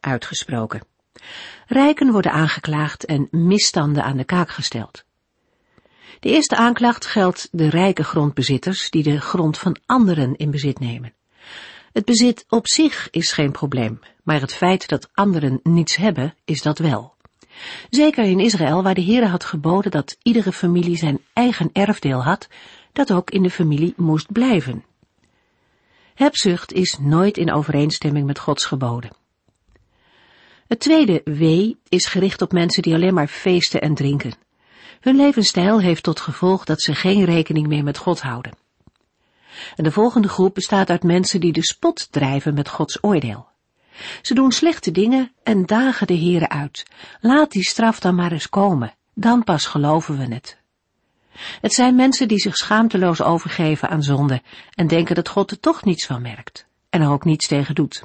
uitgesproken. Rijken worden aangeklaagd en misstanden aan de kaak gesteld. De eerste aanklacht geldt de rijke grondbezitters die de grond van anderen in bezit nemen. Het bezit op zich is geen probleem, maar het feit dat anderen niets hebben, is dat wel. Zeker in Israël, waar de Heere had geboden dat iedere familie zijn eigen erfdeel had, dat ook in de familie moest blijven. Hebzucht is nooit in overeenstemming met Gods geboden. Het tweede wee is gericht op mensen die alleen maar feesten en drinken. Hun levensstijl heeft tot gevolg dat ze geen rekening meer met God houden. En de volgende groep bestaat uit mensen die de spot drijven met Gods oordeel. Ze doen slechte dingen en dagen de Heere uit. Laat die straf dan maar eens komen, dan pas geloven we het. Het zijn mensen die zich schaamteloos overgeven aan zonde en denken dat God er toch niets van merkt en er ook niets tegen doet.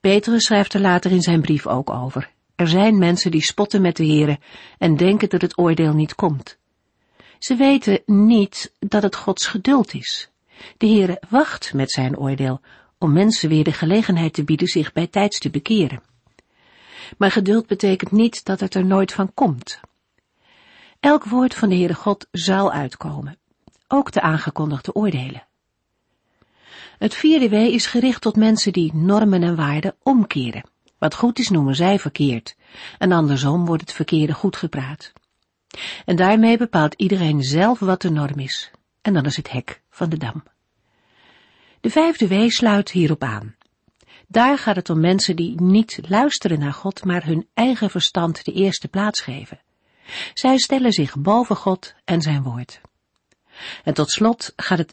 Petrus schrijft er later in zijn brief ook over. Er zijn mensen die spotten met de Heere en denken dat het oordeel niet komt. Ze weten niet dat het Gods geduld is. De Heere wacht met zijn oordeel om mensen weer de gelegenheid te bieden zich bij tijds te bekeren. Maar geduld betekent niet dat het er nooit van komt. Elk woord van de Heere God zal uitkomen, ook de aangekondigde oordelen. Het vierde wee is gericht tot mensen die normen en waarden omkeren. Wat goed is noemen zij verkeerd, en andersom wordt het verkeerde goed gepraat. En daarmee bepaalt iedereen zelf wat de norm is, en dan is het hek van de dam. De vijfde wee sluit hierop aan. Daar gaat het om mensen die niet luisteren naar God, maar hun eigen verstand de eerste plaats geven. Zij stellen zich boven God en zijn woord. En tot slot gaat het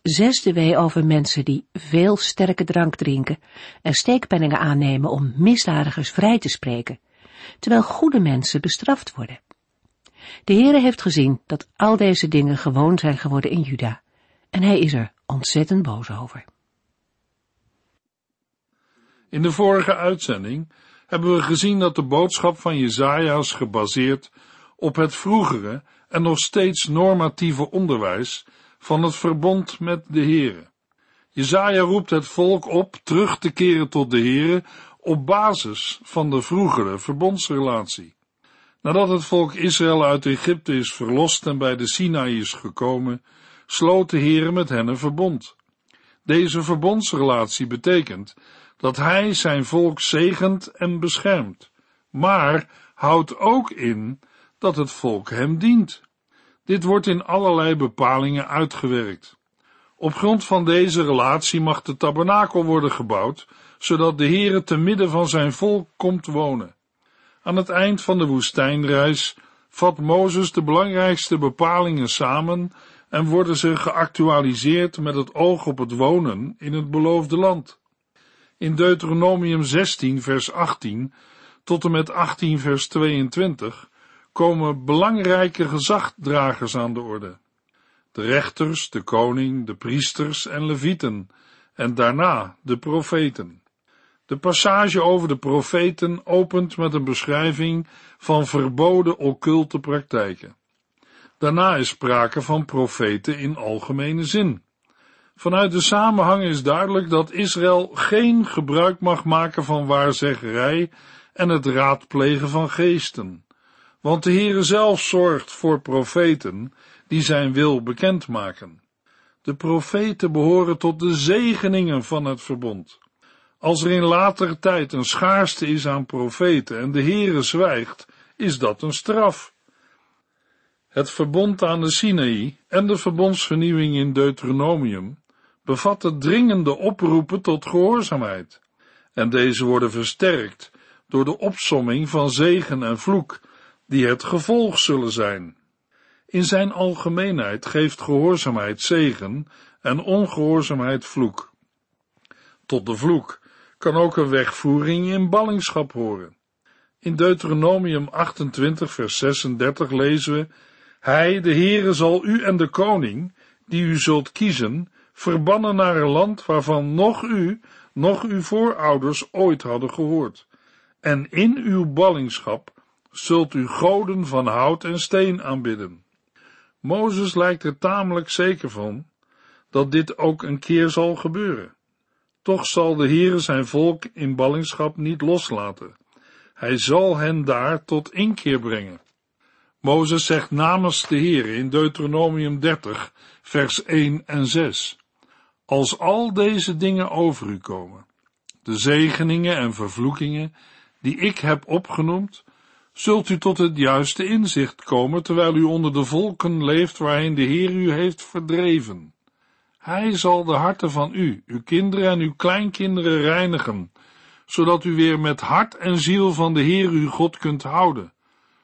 6e wee over mensen die veel sterke drank drinken en steekpenningen aannemen om misdadigers vrij te spreken, terwijl goede mensen bestraft worden. De Heere heeft gezien dat al deze dingen gewoon zijn geworden in Juda, en hij is er ontzettend boos over. In de vorige uitzending hebben we gezien dat de boodschap van Jesaja is gebaseerd op het vroegere en nog steeds normatieve onderwijs van het verbond met de Heere. Jesaja roept het volk op terug te keren tot de Heere op basis van de vroegere verbondsrelatie. Nadat het volk Israël uit Egypte is verlost en bij de Sinaï is gekomen, sloot de Heere met hen een verbond. Deze verbondsrelatie betekent dat hij zijn volk zegent en beschermt, maar houdt ook in dat het volk hem dient. Dit wordt in allerlei bepalingen uitgewerkt. Op grond van deze relatie mag de tabernakel worden gebouwd, zodat de Heere te midden van zijn volk komt wonen. Aan het eind van de woestijnreis vat Mozes de belangrijkste bepalingen samen en worden ze geactualiseerd met het oog op het wonen in het beloofde land. In Deuteronomium 16 vers 18 tot en met 18 vers 22... komen belangrijke gezagdragers aan de orde. De rechters, de koning, de priesters en levieten, en daarna de profeten. De passage over de profeten opent met een beschrijving van verboden occulte praktijken. Daarna is sprake van profeten in algemene zin. Vanuit de samenhang is duidelijk dat Israël geen gebruik mag maken van waarzeggerij en het raadplegen van geesten, want de Heere zelf zorgt voor profeten die zijn wil bekendmaken. De profeten behoren tot de zegeningen van het verbond. Als er in latere tijd een schaarste is aan profeten en de Heere zwijgt, is dat een straf. Het verbond aan de Sinaï en de verbondsvernieuwing in Deuteronomium bevatten dringende oproepen tot gehoorzaamheid, en deze worden versterkt door de opsomming van zegen en vloek, die het gevolg zullen zijn. In zijn algemeenheid geeft gehoorzaamheid zegen en ongehoorzaamheid vloek. Tot de vloek kan ook een wegvoering in ballingschap horen. In Deuteronomium 28 vers 36 lezen we: Hij, de Heere, zal u en de koning, die u zult kiezen, verbannen naar een land waarvan noch u, noch uw voorouders ooit hadden gehoord. En in uw ballingschap zult u goden van hout en steen aanbidden. Mozes lijkt er tamelijk zeker van dat dit ook een keer zal gebeuren. Toch zal de Heere zijn volk in ballingschap niet loslaten. Hij zal hen daar tot inkeer brengen. Mozes zegt namens de Heere in Deuteronomium 30, vers 1 en 6. Als al deze dingen over u komen, de zegeningen en vervloekingen die ik heb opgenoemd, zult u tot het juiste inzicht komen, terwijl u onder de volken leeft waarheen de Heer u heeft verdreven. Hij zal de harten van u, uw kinderen en uw kleinkinderen reinigen, zodat u weer met hart en ziel van de Heer uw God kunt houden.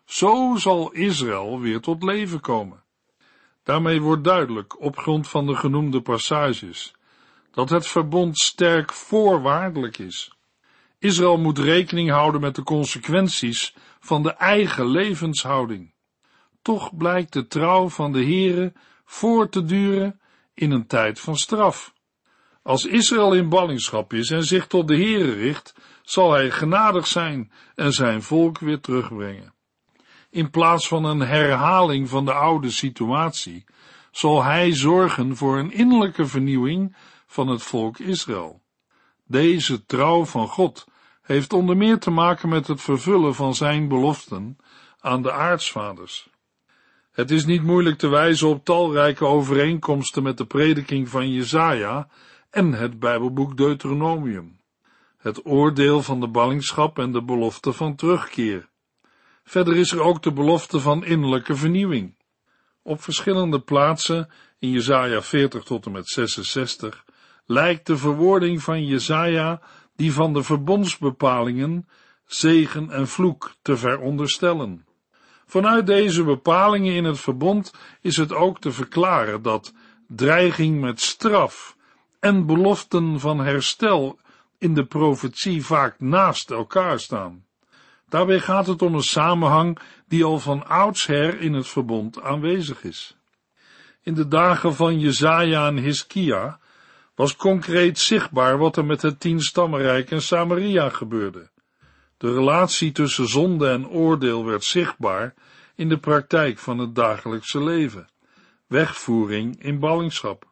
Zo zal Israël weer tot leven komen. Daarmee wordt duidelijk, op grond van de genoemde passages, dat het verbond sterk voorwaardelijk is. Israël moet rekening houden met de consequenties van de eigen levenshouding. Toch blijkt de trouw van de Heere voort te duren in een tijd van straf. Als Israël in ballingschap is en zich tot de Heere richt, zal hij genadig zijn en zijn volk weer terugbrengen. In plaats van een herhaling van de oude situatie, zal hij zorgen voor een innerlijke vernieuwing van het volk Israël. Deze trouw van God heeft onder meer te maken met het vervullen van zijn beloften aan de aartsvaders. Het is niet moeilijk te wijzen op talrijke overeenkomsten met de prediking van Jesaja en het Bijbelboek Deuteronomium, het oordeel van de ballingschap en de belofte van terugkeer. Verder is er ook de belofte van innerlijke vernieuwing. Op verschillende plaatsen, in Jesaja 40 tot en met 66, lijkt de verwoording van Jesaja die van de verbondsbepalingen, zegen en vloek, te veronderstellen. Vanuit deze bepalingen in het verbond is het ook te verklaren dat dreiging met straf en beloften van herstel in de profetie vaak naast elkaar staan. Daarbij gaat het om een samenhang die al van oudsher in het verbond aanwezig is. In de dagen van Jesaja en Hiskia was concreet zichtbaar wat er met het 10 stammenrijk en Samaria gebeurde. De relatie tussen zonde en oordeel werd zichtbaar in de praktijk van het dagelijkse leven, wegvoering in ballingschap.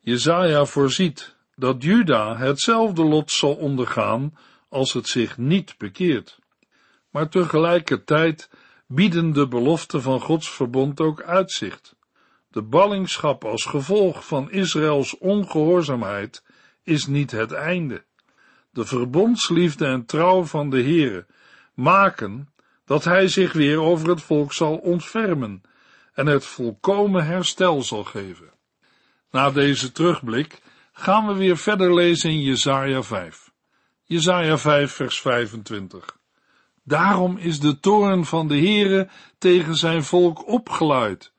Jesaja voorziet dat Juda hetzelfde lot zal ondergaan als het zich niet bekeert. Maar tegelijkertijd bieden de beloften van Gods verbond ook uitzicht. De ballingschap als gevolg van Israëls ongehoorzaamheid is niet het einde. De verbondsliefde en trouw van de Heere maken dat hij zich weer over het volk zal ontfermen en het volkomen herstel zal geven. Na deze terugblik gaan we weer verder lezen in Jesaja 5. Jesaja 5 vers 25. Daarom is de toorn van de Heere tegen zijn volk opgeluid.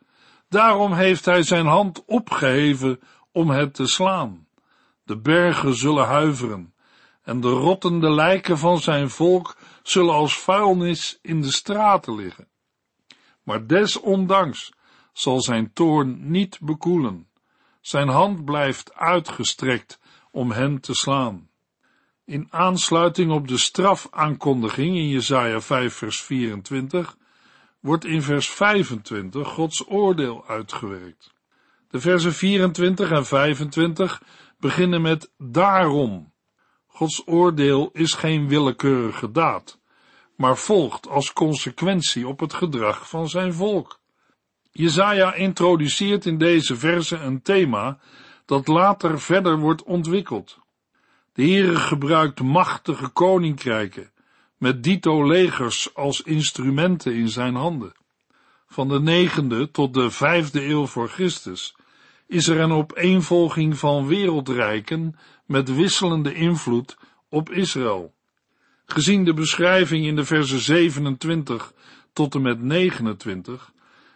Daarom heeft hij zijn hand opgeheven om het te slaan. De bergen zullen huiveren en de rottende lijken van zijn volk zullen als vuilnis in de straten liggen. Maar desondanks zal zijn toorn niet bekoelen. Zijn hand blijft uitgestrekt om hen te slaan. In aansluiting op de strafaankondiging in Jesaja 5 vers 24 wordt in vers 25 Gods oordeel uitgewerkt. De versen 24 en 25 beginnen met daarom. Gods oordeel is geen willekeurige daad, maar volgt als consequentie op het gedrag van zijn volk. Jesaja introduceert in deze versen een thema dat later verder wordt ontwikkeld. De Heere gebruikt machtige koninkrijken, met dito legers als instrumenten in zijn handen. Van de 9e tot de 5e eeuw voor Christus is er een opeenvolging van wereldrijken met wisselende invloed op Israël. Gezien de beschrijving in de versen 27 tot en met 29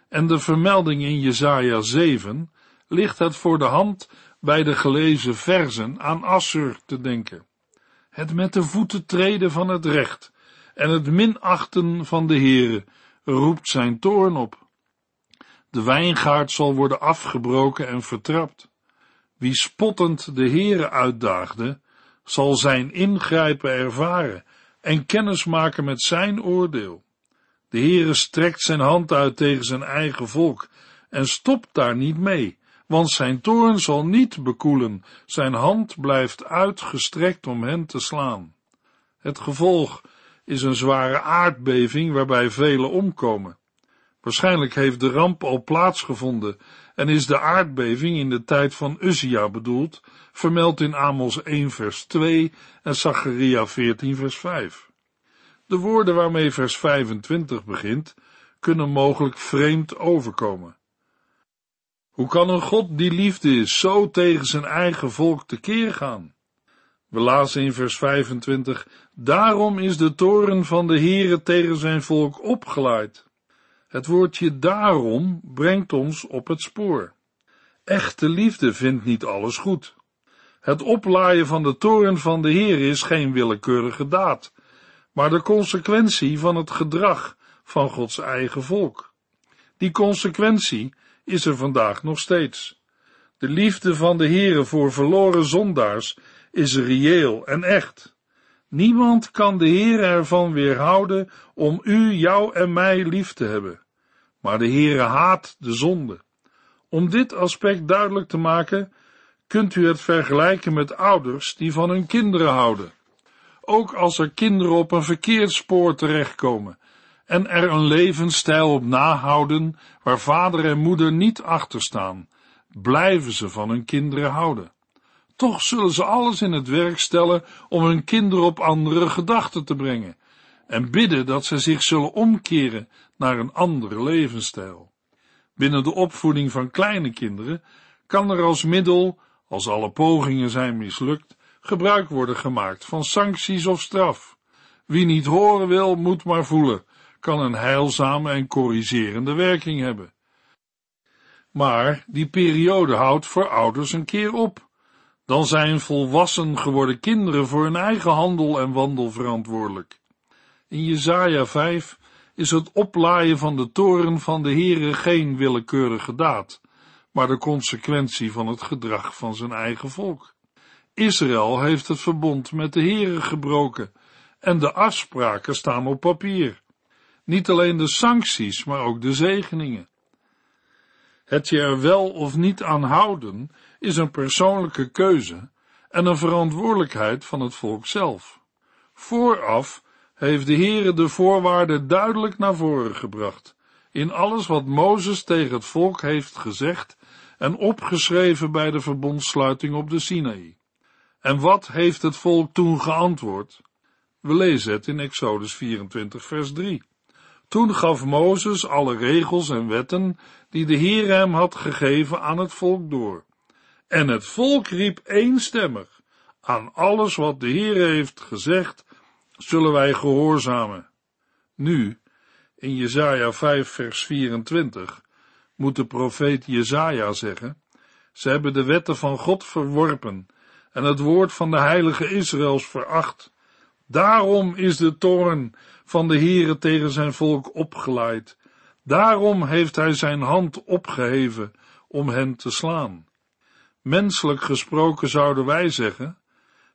en de vermelding in Jesaja 7, ligt het voor de hand bij de gelezen verzen aan Assur te denken. het met de voeten treden van het recht en het minachten van de Heere roept zijn toorn op. De wijngaard zal worden afgebroken en vertrapt. Wie spottend de Heere uitdaagde, zal zijn ingrijpen ervaren en kennis maken met zijn oordeel. De Heere strekt zijn hand uit tegen zijn eigen volk en stopt daar niet mee, want zijn toorn zal niet bekoelen, zijn hand blijft uitgestrekt om hen te slaan. Het gevolg is een zware aardbeving waarbij velen omkomen. Waarschijnlijk heeft de ramp al plaatsgevonden en is de aardbeving in de tijd van Uzzia bedoeld, vermeld in Amos 1 vers 2 en Zacharia 14 vers 5. De woorden waarmee vers 25 begint, kunnen mogelijk vreemd overkomen. Hoe kan een God die liefde is, zo tegen zijn eigen volk tekeer gaan? We lazen in vers 25, daarom is de toorn van de Heere tegen zijn volk opgelaaid. Het woordje daarom brengt ons op het spoor. Echte liefde vindt niet alles goed. Het oplaaien van de toorn van de Heere is geen willekeurige daad, maar de consequentie van het gedrag van Gods eigen volk. Die consequentie is er vandaag nog steeds. De liefde van de Heere voor verloren zondaars is reëel en echt. Niemand kan de Heere ervan weerhouden om u, jou en mij lief te hebben. Maar de Heere haat de zonde. Om dit aspect duidelijk te maken, kunt u het vergelijken met ouders die van hun kinderen houden. Ook als er kinderen op een verkeerd spoor terechtkomen en er een levensstijl op nahouden waar vader en moeder niet achter staan, blijven ze van hun kinderen houden. Toch zullen ze alles in het werk stellen om hun kinderen op andere gedachten te brengen en bidden dat ze zich zullen omkeren naar een andere levensstijl. Binnen de opvoeding van kleine kinderen kan er als middel, als alle pogingen zijn mislukt, gebruik worden gemaakt van sancties of straf. Wie niet horen wil, moet maar voelen, kan een heilzame en corrigerende werking hebben. Maar die periode houdt voor ouders een keer op. Dan zijn volwassen geworden kinderen voor hun eigen handel en wandel verantwoordelijk. In Jesaja 5 is het oplaaien van de toorn van de Heere geen willekeurige daad, maar de consequentie van het gedrag van zijn eigen volk. Israël heeft het verbond met de Heere gebroken en de afspraken staan op papier. Niet alleen de sancties, maar ook de zegeningen. Het je er wel of niet aan houden is een persoonlijke keuze en een verantwoordelijkheid van het volk zelf. Vooraf heeft de Heere de voorwaarden duidelijk naar voren gebracht, in alles wat Mozes tegen het volk heeft gezegd en opgeschreven bij de verbondssluiting op de Sinaï. En wat heeft het volk toen geantwoord? We lezen het in Exodus 24 vers 3. Toen gaf Mozes alle regels en wetten die de Heere hem had gegeven aan het volk door. En het volk riep eenstemmig, aan alles wat de Heere heeft gezegd, zullen wij gehoorzamen. Nu, in Jesaja 5 vers 24, moet de profeet Jesaja zeggen, ze hebben de wetten van God verworpen en het woord van de heilige Israëls veracht. Daarom is de toorn van de Heere tegen zijn volk opgelaaid. Daarom heeft hij zijn hand opgeheven om hen te slaan. Menselijk gesproken zouden wij zeggen,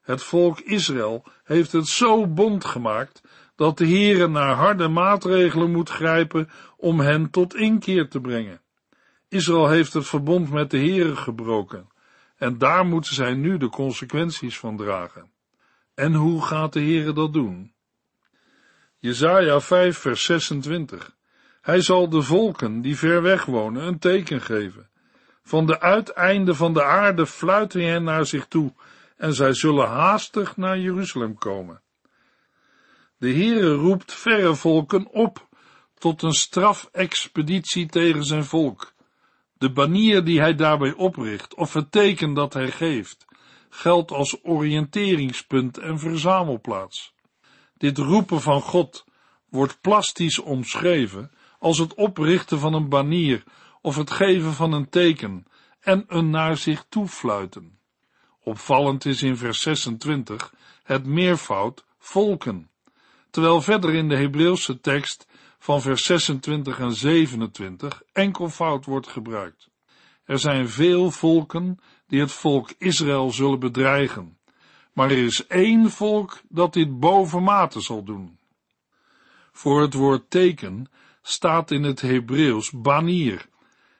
het volk Israël heeft het zo bond gemaakt, dat de Heere naar harde maatregelen moet grijpen om hen tot inkeer te brengen. Israël heeft het verbond met de Heere gebroken, en daar moeten zij nu de consequenties van dragen. En hoe gaat de Heere dat doen? Jesaja 5 vers 26. Hij zal de volken die ver weg wonen een teken geven. Van de uiteinden van de aarde fluit hij hen naar zich toe, en zij zullen haastig naar Jeruzalem komen. De Heere roept verre volken op tot een strafexpeditie tegen zijn volk. De banier die hij daarbij opricht, of het teken dat hij geeft, geldt als oriënteringspunt en verzamelplaats. Dit roepen van God wordt plastisch omschreven als het oprichten van een banier of het geven van een teken en een naar zich toefluiten. Opvallend is in vers 26 het meervoud volken, terwijl verder in de Hebreeuwse tekst van vers 26 en 27 enkelvoud wordt gebruikt. Er zijn veel volken die het volk Israël zullen bedreigen, maar er is één volk dat dit bovenmate zal doen. Voor het woord teken staat in het Hebreeuws banier.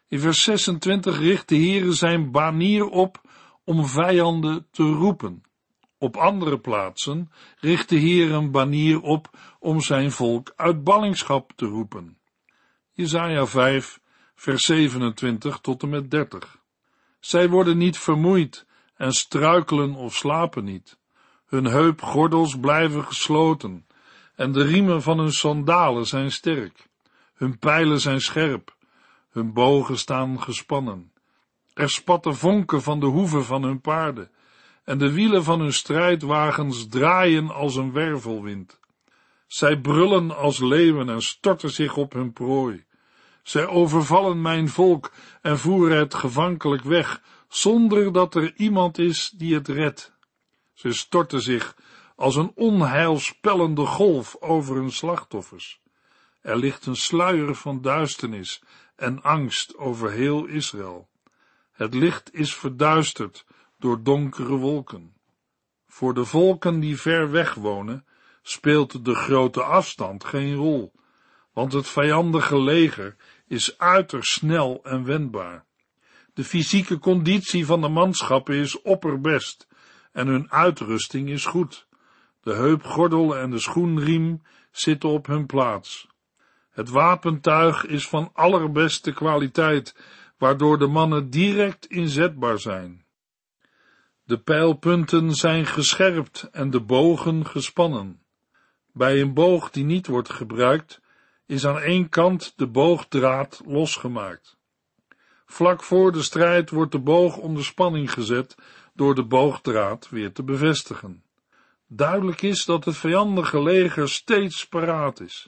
In vers 26 richt de Heere zijn banier op om vijanden te roepen. Op andere plaatsen richt de Heer een banier op om zijn volk uit ballingschap te roepen. Jesaja 5, vers 27 tot en met 30. Zij worden niet vermoeid en struikelen of slapen niet. Hun heupgordels blijven gesloten en de riemen van hun sandalen zijn sterk. Hun pijlen zijn scherp, hun bogen staan gespannen. Er spatten vonken van de hoeven van hun paarden, en de wielen van hun strijdwagens draaien als een wervelwind. Zij brullen als leeuwen en storten zich op hun prooi. Zij overvallen mijn volk en voeren het gevankelijk weg, zonder dat er iemand is die het redt. Zij storten zich als een onheilspellende golf over hun slachtoffers. Er ligt een sluier van duisternis en angst over heel Israël. Het licht is verduisterd door donkere wolken. Voor de volken die ver weg wonen, speelt de grote afstand geen rol, want het vijandige leger is uiterst snel en wendbaar. De fysieke conditie van de manschappen is opperbest en hun uitrusting is goed. De heupgordel en de schoenriem zitten op hun plaats. Het wapentuig is van allerbeste kwaliteit, waardoor de mannen direct inzetbaar zijn. De pijlpunten zijn gescherpt en de bogen gespannen. Bij een boog die niet wordt gebruikt, is aan één kant de boogdraad losgemaakt. Vlak voor de strijd wordt de boog onder spanning gezet door de boogdraad weer te bevestigen. Duidelijk is dat het vijandige leger steeds paraat is.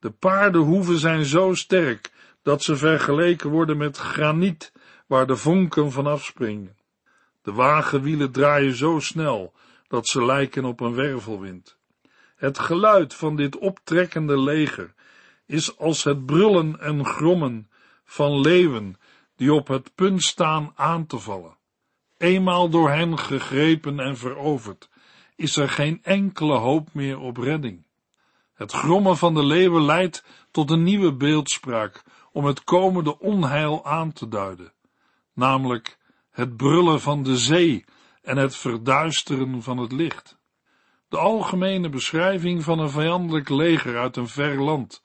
De paardenhoeven zijn zo sterk dat ze vergeleken worden met graniet waar de vonken vanaf springen. De wagenwielen draaien zo snel, dat ze lijken op een wervelwind. Het geluid van dit optrekkende leger is als het brullen en grommen van leeuwen, die op het punt staan aan te vallen. Eenmaal door hen gegrepen en veroverd, is er geen enkele hoop meer op redding. Het grommen van de leeuwen leidt tot een nieuwe beeldspraak, om het komende onheil aan te duiden, namelijk het brullen van de zee en het verduisteren van het licht. De algemene beschrijving van een vijandelijk leger uit een ver land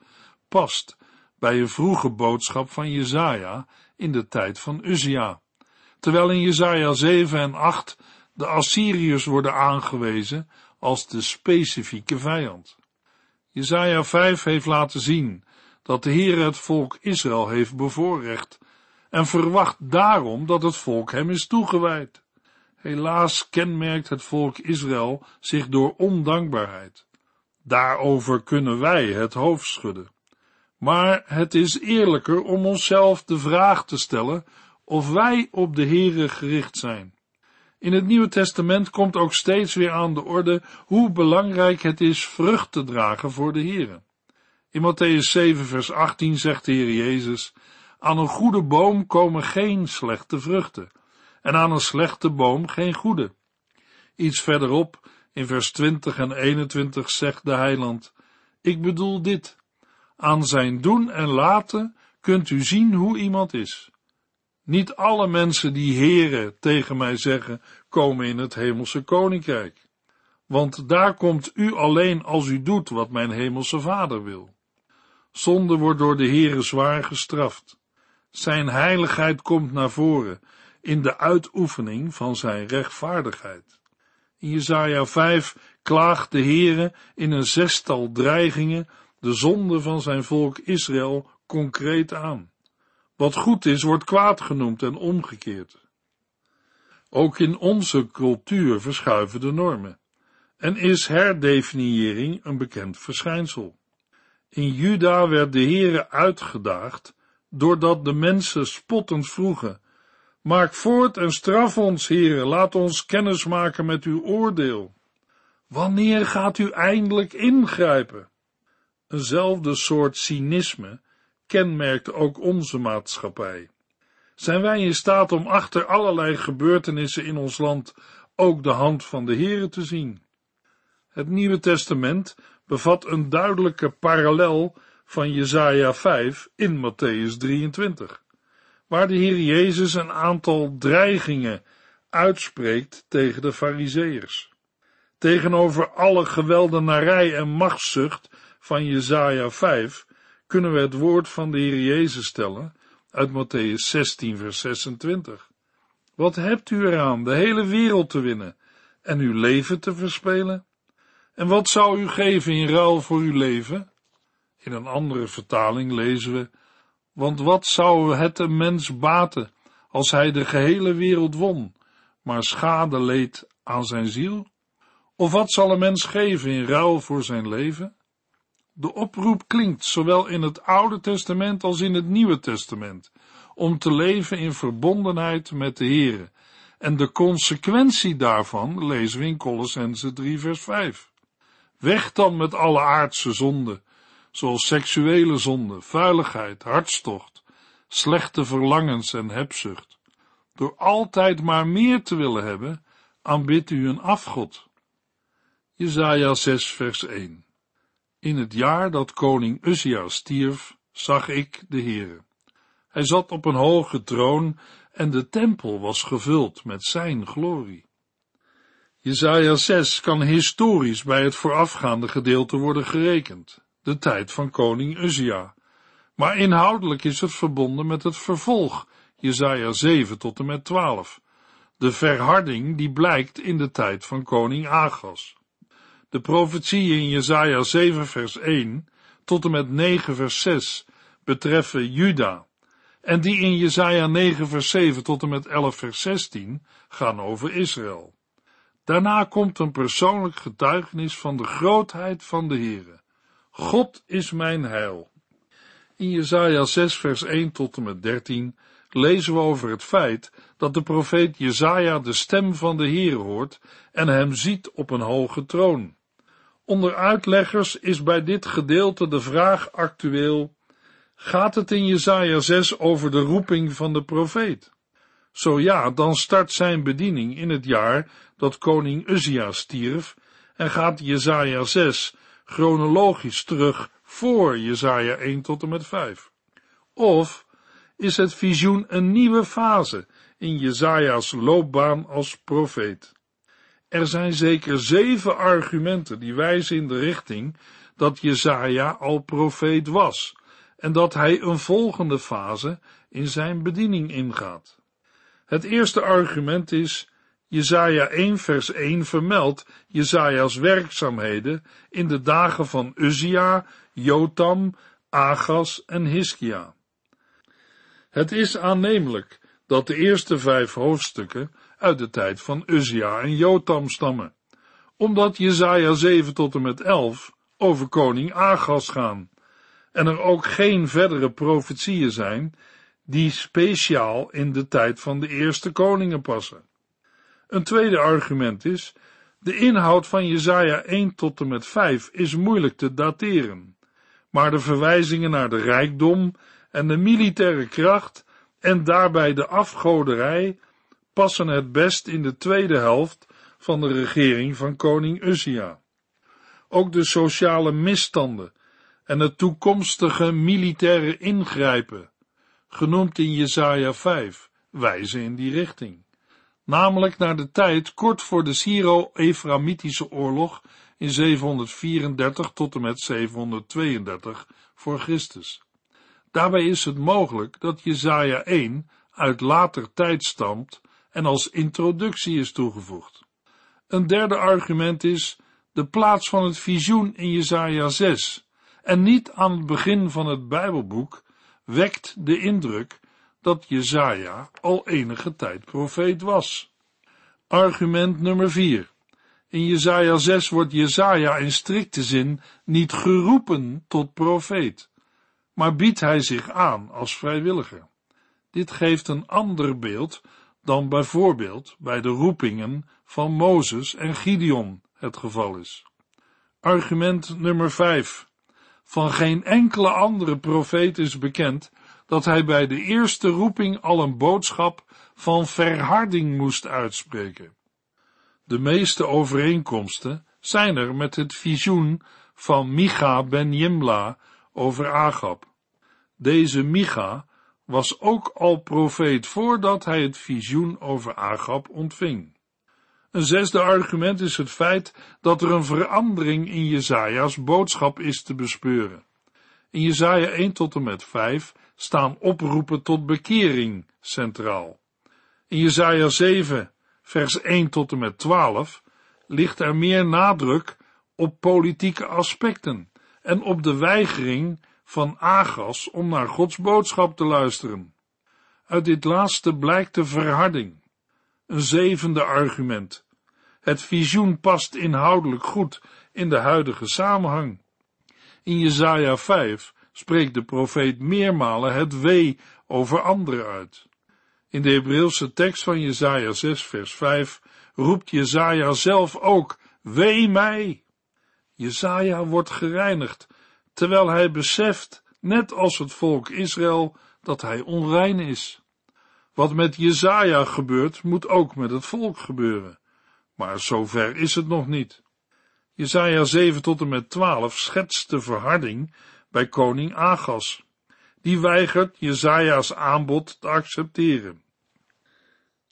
past bij een vroege boodschap van Jesaja in de tijd van Uzzia, terwijl in Jesaja 7 en 8 de Assyriërs worden aangewezen als de specifieke vijand. Jesaja 5 heeft laten zien dat de Heer het volk Israël heeft bevoorrecht en verwacht daarom dat het volk hem is toegewijd. Helaas kenmerkt het volk Israël zich door ondankbaarheid. Daarover kunnen wij het hoofd schudden. Maar het is eerlijker om onszelf de vraag te stellen of wij op de Heere gericht zijn. In het Nieuwe Testament komt ook steeds weer aan de orde hoe belangrijk het is vrucht te dragen voor de Heere. In Mattheüs 7 vers 18 zegt de Heer Jezus: aan een goede boom komen geen slechte vruchten, en aan een slechte boom geen goede. Iets verderop, in vers 20 en 21, zegt de heiland: ik bedoel dit, aan zijn doen en laten kunt u zien hoe iemand is. Niet alle mensen die Heere tegen mij zeggen, komen in het hemelse koninkrijk, want daar komt u alleen als u doet wat mijn hemelse vader wil. Zonde wordt door de Heere zwaar gestraft. Zijn heiligheid komt naar voren in de uitoefening van zijn rechtvaardigheid. In Jesaja 5 klaagt de Heere in een zestal dreigingen de zonde van zijn volk Israël concreet aan. Wat goed is, wordt kwaad genoemd en omgekeerd. Ook in onze cultuur verschuiven de normen en is herdefiniëring een bekend verschijnsel. In Juda werd de Heere uitgedaagd doordat de mensen spottend vroegen: Maak voort en straf ons, Heere, laat ons kennis maken met uw oordeel. Wanneer gaat u eindelijk ingrijpen? Eenzelfde soort cynisme kenmerkt ook onze maatschappij. Zijn wij in staat om achter allerlei gebeurtenissen in ons land ook de hand van de Heere te zien? Het Nieuwe Testament bevat een duidelijke parallel van Jesaja 5 in Mattheüs 23, waar de Heer Jezus een aantal dreigingen uitspreekt tegen de farizeeërs. Tegenover alle geweldenarij en machtszucht van Jesaja 5 kunnen we het woord van de Heer Jezus stellen uit Mattheüs 16 vers 26. Wat hebt u eraan de hele wereld te winnen en uw leven te verspelen? En wat zou u geven in ruil voor uw leven? In een andere vertaling lezen we, want wat zou het een mens baten, als hij de gehele wereld won, maar schade leed aan zijn ziel? Of wat zal een mens geven in ruil voor zijn leven? De oproep klinkt zowel in het Oude Testament als in het Nieuwe Testament, om te leven in verbondenheid met de Here, en de consequentie daarvan lezen we in Kolossenzen 3 vers 5. Weg dan met alle aardse zonden, zoals seksuele zonde, vuiligheid, hartstocht, slechte verlangens en hebzucht. Door altijd maar meer te willen hebben, aanbidt u een afgod. Jesaja 6 vers 1. In het jaar dat koning Uzzia stierf, zag ik de Heere. Hij zat op een hoge troon en de tempel was gevuld met zijn glorie. Jesaja 6 kan historisch bij het voorafgaande gedeelte worden gerekend, de tijd van koning Uzzia, maar inhoudelijk is het verbonden met het vervolg, Jesaja 7 tot en met 12, de verharding die blijkt in de tijd van koning Agas. De profetieën in Jesaja 7 vers 1 tot en met 9 vers 6 betreffen Juda, en die in Jesaja 9 vers 7 tot en met 11 vers 16 gaan over Israël. Daarna komt een persoonlijk getuigenis van de grootheid van de Heere. God is mijn heil. In Jesaja 6 vers 1 tot en met 13 lezen we over het feit dat de profeet Jesaja de stem van de Heere hoort en hem ziet op een hoge troon. Onder uitleggers is bij dit gedeelte de vraag actueel: gaat het in Jesaja 6 over de roeping van de profeet? Zo ja, dan start zijn bediening in het jaar dat koning Uzzia stierf en gaat Jesaja 6 chronologisch terug voor Jesaja 1 tot en met 5. Of is het visioen een nieuwe fase in Jesaja's loopbaan als profeet? Er zijn zeker 7 argumenten die wijzen in de richting dat Jesaja al profeet was en dat hij een volgende fase in zijn bediening ingaat. Het eerste argument is: Jesaja 1 vers 1 vermeldt Jesaja's werkzaamheden in de dagen van Uzzia, Jotam, Agas en Hiskia. Het is aannemelijk dat de eerste 5 hoofdstukken uit de tijd van Uzzia en Jotam stammen, omdat Jesaja 7 tot en met 11 over koning Agas gaan en er ook geen verdere profetieën zijn die speciaal in de tijd van de eerste koningen passen. Een tweede argument is: de inhoud van Jesaja 1 tot en met 5 is moeilijk te dateren, maar de verwijzingen naar de rijkdom en de militaire kracht en daarbij de afgoderij passen het best in de tweede helft van de regering van koning Uzzia. Ook de sociale misstanden en het toekomstige militaire ingrijpen, genoemd in Jesaja 5, wijzen in die richting, namelijk naar de tijd kort voor de Syro-Eframitische oorlog in 734 tot en met 732 voor Christus. Daarbij is het mogelijk dat Jesaja 1 uit later tijd stamt en als introductie is toegevoegd. Een derde argument is de plaats van het visioen in Jesaja 6 en niet aan het begin van het Bijbelboek wekt de indruk dat Jesaja al enige tijd profeet was. Argument nummer 4. In Jesaja 6 wordt Jesaja in strikte zin niet geroepen tot profeet, maar biedt hij zich aan als vrijwilliger. Dit geeft een ander beeld dan bijvoorbeeld bij de roepingen van Mozes en Gideon het geval is. Argument nummer 5. Van geen enkele andere profeet is bekend dat hij bij de eerste roeping al een boodschap van verharding moest uitspreken. De meeste overeenkomsten zijn er met het visioen van Micha ben Jimla over Achab. Deze Micha was ook al profeet voordat hij het visioen over Achab ontving. Een zesde argument is het feit dat er een verandering in Jesaja's boodschap is te bespeuren. In Jesaja 1 tot en met 5 staan oproepen tot bekering centraal. In Jesaja 7, vers 1 tot en met 12, ligt er meer nadruk op politieke aspecten en op de weigering van Agas om naar Gods boodschap te luisteren. Uit dit laatste blijkt de verharding. Een zevende argument. Het visioen past inhoudelijk goed in de huidige samenhang. In Jesaja 5 spreekt de profeet meermalen het wee over anderen uit. In de Hebreeuwse tekst van Jesaja 6 vers 5 roept Jesaja zelf ook, wee mij! Jesaja wordt gereinigd, terwijl hij beseft, net als het volk Israël, dat hij onrein is. Wat met Jesaja gebeurt, moet ook met het volk gebeuren. Maar zover is het nog niet. Jesaja 7 tot en met 12 schetst de verharding bij koning Agas. Die weigert Jesaja's aanbod te accepteren.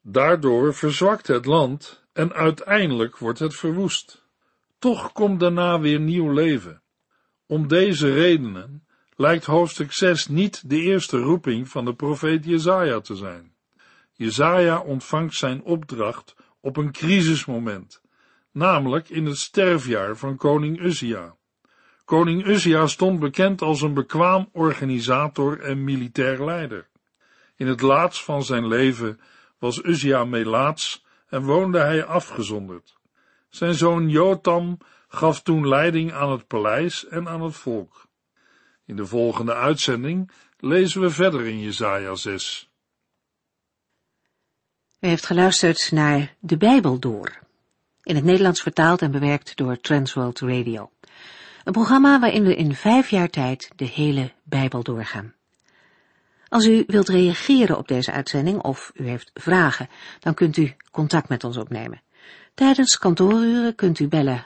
Daardoor verzwakt het land en uiteindelijk wordt het verwoest. Toch komt daarna weer nieuw leven. Om deze redenen lijkt hoofdstuk 6 niet de eerste roeping van de profeet Jesaja te zijn. Jesaja ontvangt zijn opdracht op een crisismoment, namelijk in het sterfjaar van koning Uzzia. Koning Uzzia stond bekend als een bekwaam organisator en militair leider. In het laatst van zijn leven was Uzzia melaats en woonde hij afgezonderd. Zijn zoon Jotam gaf toen leiding aan het paleis en aan het volk. In de volgende uitzending lezen we verder in Jesaja 6. U heeft geluisterd naar De Bijbel Door, in het Nederlands vertaald en bewerkt door Transworld Radio. Een programma waarin we in 5 jaar tijd de hele Bijbel doorgaan. Als u wilt reageren op deze uitzending of u heeft vragen, dan kunt u contact met ons opnemen. Tijdens kantooruren kunt u bellen